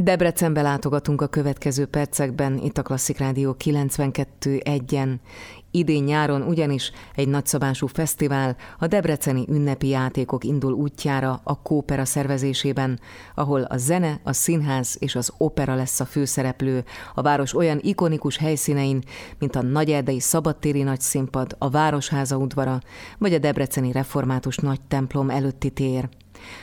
Debrecenbe látogatunk a következő percekben, itt a Klasszik Rádió 92.1-en. Idén nyáron ugyanis egy nagyszabású fesztivál, a Debreceni ünnepi játékok indul útjára a Kópera szervezésében, ahol a zene, a színház és az opera lesz a főszereplő, a város olyan ikonikus helyszínein, mint a Nagyerdei Szabadtéri Nagyszínpad, a Városháza udvara, vagy a Debreceni Református Nagy templom előtti tér.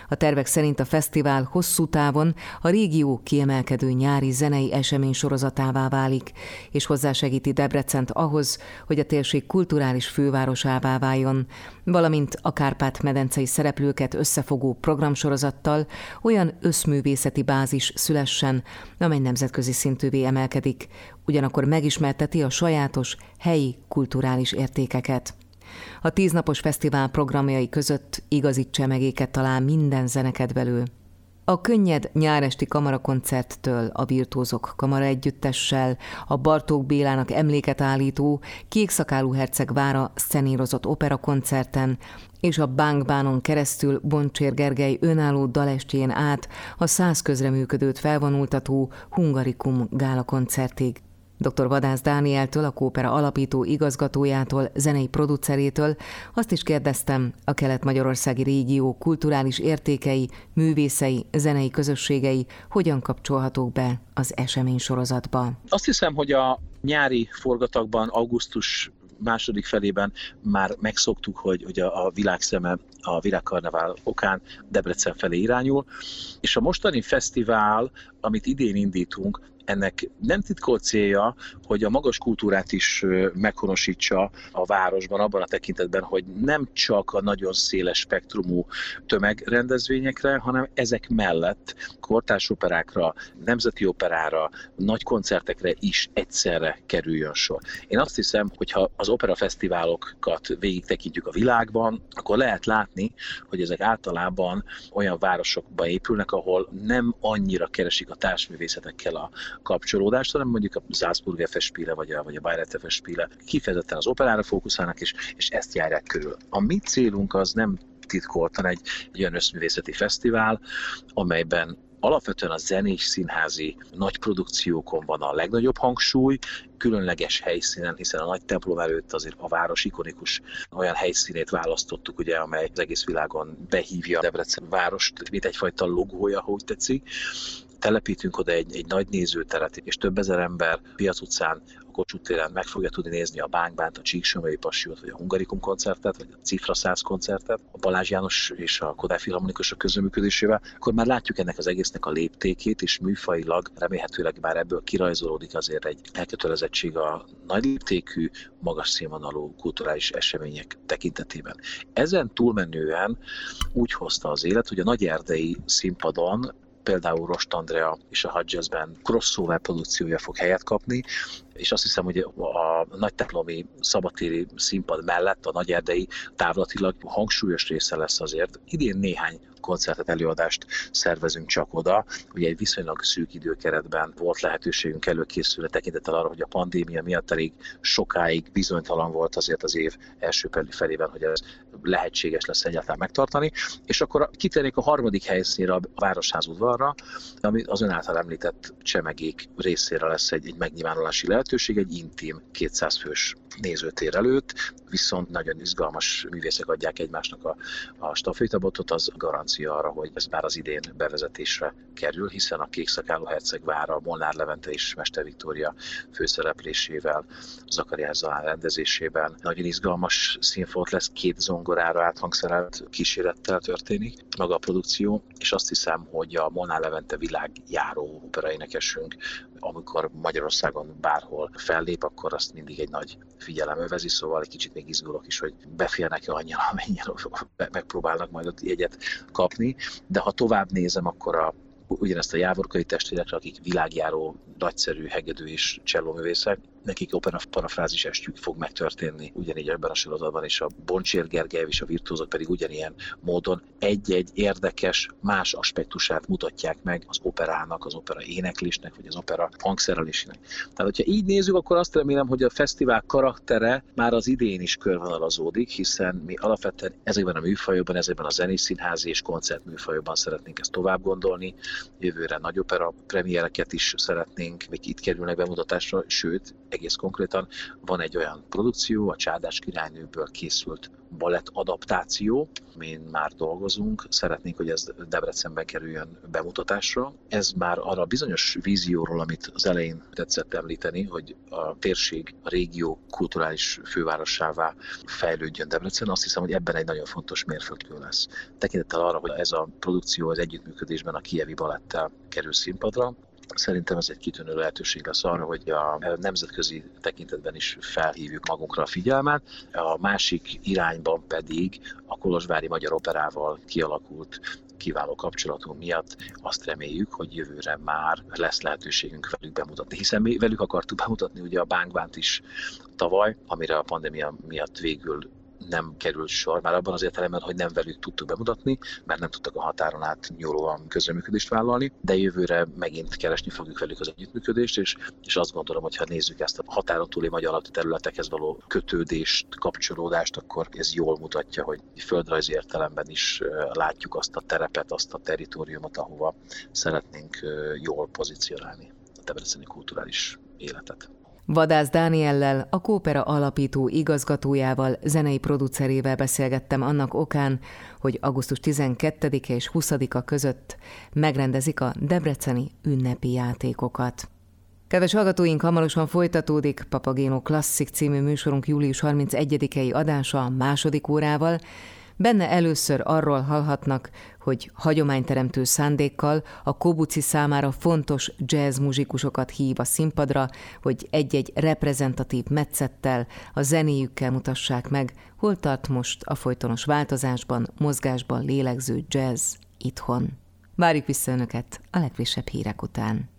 A tervek szerint a fesztivál hosszú távon a régió kiemelkedő nyári zenei esemény sorozatává válik, és hozzásegíti Debrecent ahhoz, hogy a térség kulturális fővárosává váljon, valamint a Kárpát-medencei szereplőket összefogó programsorozattal olyan összművészeti bázis szülessen, amely nemzetközi szintűvé emelkedik, ugyanakkor megismerteti a sajátos helyi kulturális értékeket. A 10 napos fesztivál programjai között igazi csemegéket talál minden zenekedvelő. A könnyed nyáresti kamarakoncerttől a Virtuózok Kamara Együttessel, a Bartók Bélának emléket állító Kékszakállú herceg vára szenírozott operakoncerten, és a Bánk Bánon keresztül Boncsér Gergely önálló dalestjén át a 100 közreműködőt felvonultató Hungarikum gála koncertig. Dr. Vadász Dánieltől, a Kópera alapító igazgatójától, zenei producerétől azt is kérdeztem, a kelet-magyarországi régió kulturális értékei, művészei, zenei közösségei hogyan kapcsolhatók be az esemény sorozatba. Azt hiszem, hogy a nyári forgatagban, augusztus második felében már megszoktuk, hogy a világszeme a világkarnevál okán Debrecen felé irányul, és a mostani fesztivál, amit idén indítunk, ennek nem titkolt célja, hogy a magas kultúrát is meghonosítsa a városban, abban a tekintetben, hogy nem csak a nagyon széles spektrumú tömegrendezvényekre, hanem ezek mellett kortárs operákra, nemzeti operára, nagy koncertekre is egyszerre kerüljön sor. Én azt hiszem, hogy ha az operafesztiválokat végig tekintjük a világban, akkor lehet látni, hogy ezek általában olyan városokba épülnek, ahol nem annyira keresik a társművészetekkel a kapcsolódást, hanem mondjuk a Salzburger Festspiele vagy a Bayreuther Festspiele kifejezetten az operára fókuszálnak, és ezt járják körül. A mi célunk az nem titkoltan egy olyan összművészeti fesztivál, amelyben alapvetően a zenés színházi nagy produkciókon van a legnagyobb hangsúly, különleges helyszínen, hiszen a nagy templom előtt azért a város ikonikus olyan helyszínét választottuk, ugye, amely az egész világon behívja Debrecen várost, mint egyfajta logója, hogy tetszik. Telepítünk oda egy nagy nézőteret, és több ezer ember Piac utcán, a Kossuth téren meg fogja tudni nézni a Bánk Bánt, a Csíksomlyói Passiót, vagy a Hungarikum koncertet, vagy a Cifra 100 koncertet, a Balázs János és a Kodály Filharmonikusok közreműködésével, akkor már látjuk ennek az egésznek a léptékét, és műfajilag remélhetőleg már ebből kirajzolódik azért egy elkötelezettség a nagy léptékű, magas színvonalú kulturális események tekintetében. Ezen túlmenően úgy hozta az élet, hogy a nagyerdei színpadon például Rost Andrea és a Hadzsezben crossover produkciója fog helyet kapni, és azt hiszem, hogy a nagy templomi szabadtéri színpad mellett a nagyerdei távlatilag hangsúlyos része lesz azért. Idén néhány koncertet, előadást szervezünk csak oda. Ugye egy viszonylag szűk időkeretben volt lehetőségünk előkészülni tekintettel arra, hogy a pandémia miatt elég sokáig bizonytalan volt azért az év első felében, hogy ez lehetséges lesz egyáltalán megtartani. És akkor kitérnék a harmadik helyszínre, a Városház udvarra, ami az ön által említett csemegék részére lesz egy megnyilvánulási lehetőség, egy intim 200 fős nézőtér előtt, viszont nagyon izgalmas művészek adják egymásnak a stafétabotot, az garancia arra, hogy ez már az idén bevezetésre kerül, hiszen a Kékszakállú herceg vára, Molnár Levente és Mester Viktória főszereplésével, Zakariáza rendezésében nagyon izgalmas színfolt lesz, 2 zongorára áthangszerelt kísérettel történik maga a produkció, és azt hiszem, hogy a Molnár Levente világjáró operaénekesünk, amikor Magyarországon bárhol fellép, akkor azt mindig egy nagy figyelem övezi, szóval egy kicsit még izgulok is, hogy beférnek-e annyira, amennyire megpróbálnak majd ott jegyet kapni, de ha tovább nézem, akkor ugyanezt a Jávorkai testvérekre, akik világjáró, nagyszerű hegedű és cselloművészek, nekik opera parafrázis estjük fog megtörténni ugyanígy ebben a sorozatban, és a Boncsér Gergely és a Virtuózok pedig ugyanilyen módon egy-egy érdekes más aspektusát mutatják meg az operának, az opera éneklésnek, vagy az opera hangszerelésének. Tehát, hogyha így nézzük, akkor azt remélem, hogy a fesztivál karaktere már az idén is körvonalazódik, hiszen mi alapvetően ezekben a műfajokban, ezekben a zenészszínházi és koncertműfajokban szeretnénk ezt tovább gondolni. Jövőre nagy opera premiereket is szeretnénk, még itt kerülnek bemutatásra, sőt, egész konkrétan van egy olyan produkció, a Csárdás királynőből készült balett adaptáció, amin már dolgozunk, szeretnénk, hogy ez Debrecenben kerüljön bemutatásra. Ez már arra bizonyos vízióról, amit az elején tetszett említeni, hogy a térség, a régió kulturális fővárosává fejlődjön Debrecen, azt hiszem, hogy ebben egy nagyon fontos mérföldkő lesz. Tekintettel arra, hogy ez a produkció az együttműködésben a kijevi balettel kerül színpadra, szerintem ez egy kitűnő lehetőség lesz arra, hogy a nemzetközi tekintetben is felhívjuk magunkra a figyelmet. A másik irányban pedig a Kolozsvári Magyar Operával kialakult kiváló kapcsolatunk miatt azt reméljük, hogy jövőre már lesz lehetőségünk velük bemutatni, hiszen mi velük akartuk bemutatni ugye a Bánk Bánt is tavaly, amire a pandémia miatt végül nem került sor, már abban az értelemben, hogy nem velük tudtuk bemutatni, mert nem tudtak a határon át nyúlóan közreműködést vállalni, de jövőre megint keresni fogjuk velük az együttműködést, és azt gondolom, hogy ha nézzük ezt a határon túli magyar alatti területekhez való kötődést, kapcsolódást, akkor ez jól mutatja, hogy földrajzi értelemben is látjuk azt a terepet, azt a territóriumot, ahova szeretnénk jól pozícionálni a debreceni kulturális életet. Vadász Dániellel, a Kópera alapító igazgatójával, zenei producerével beszélgettem annak okán, hogy augusztus 12-e és 20-a között megrendezik a debreceni ünnepi játékokat. Kedves hallgatóink, hamarosan folytatódik Papageno Klasszik című műsorunk július 31-i adása a második órával. Benne először arról hallhatnak, hogy hagyományteremtő szándékkal a Kobuci számára fontos jazz muzsikusokat hív a színpadra, hogy egy-egy reprezentatív metszettel, a zenéjükkel mutassák meg, hol tart most a folytonos változásban, mozgásban lélegző jazz itthon. Várjuk vissza Önöket a legfrissebb hírek után.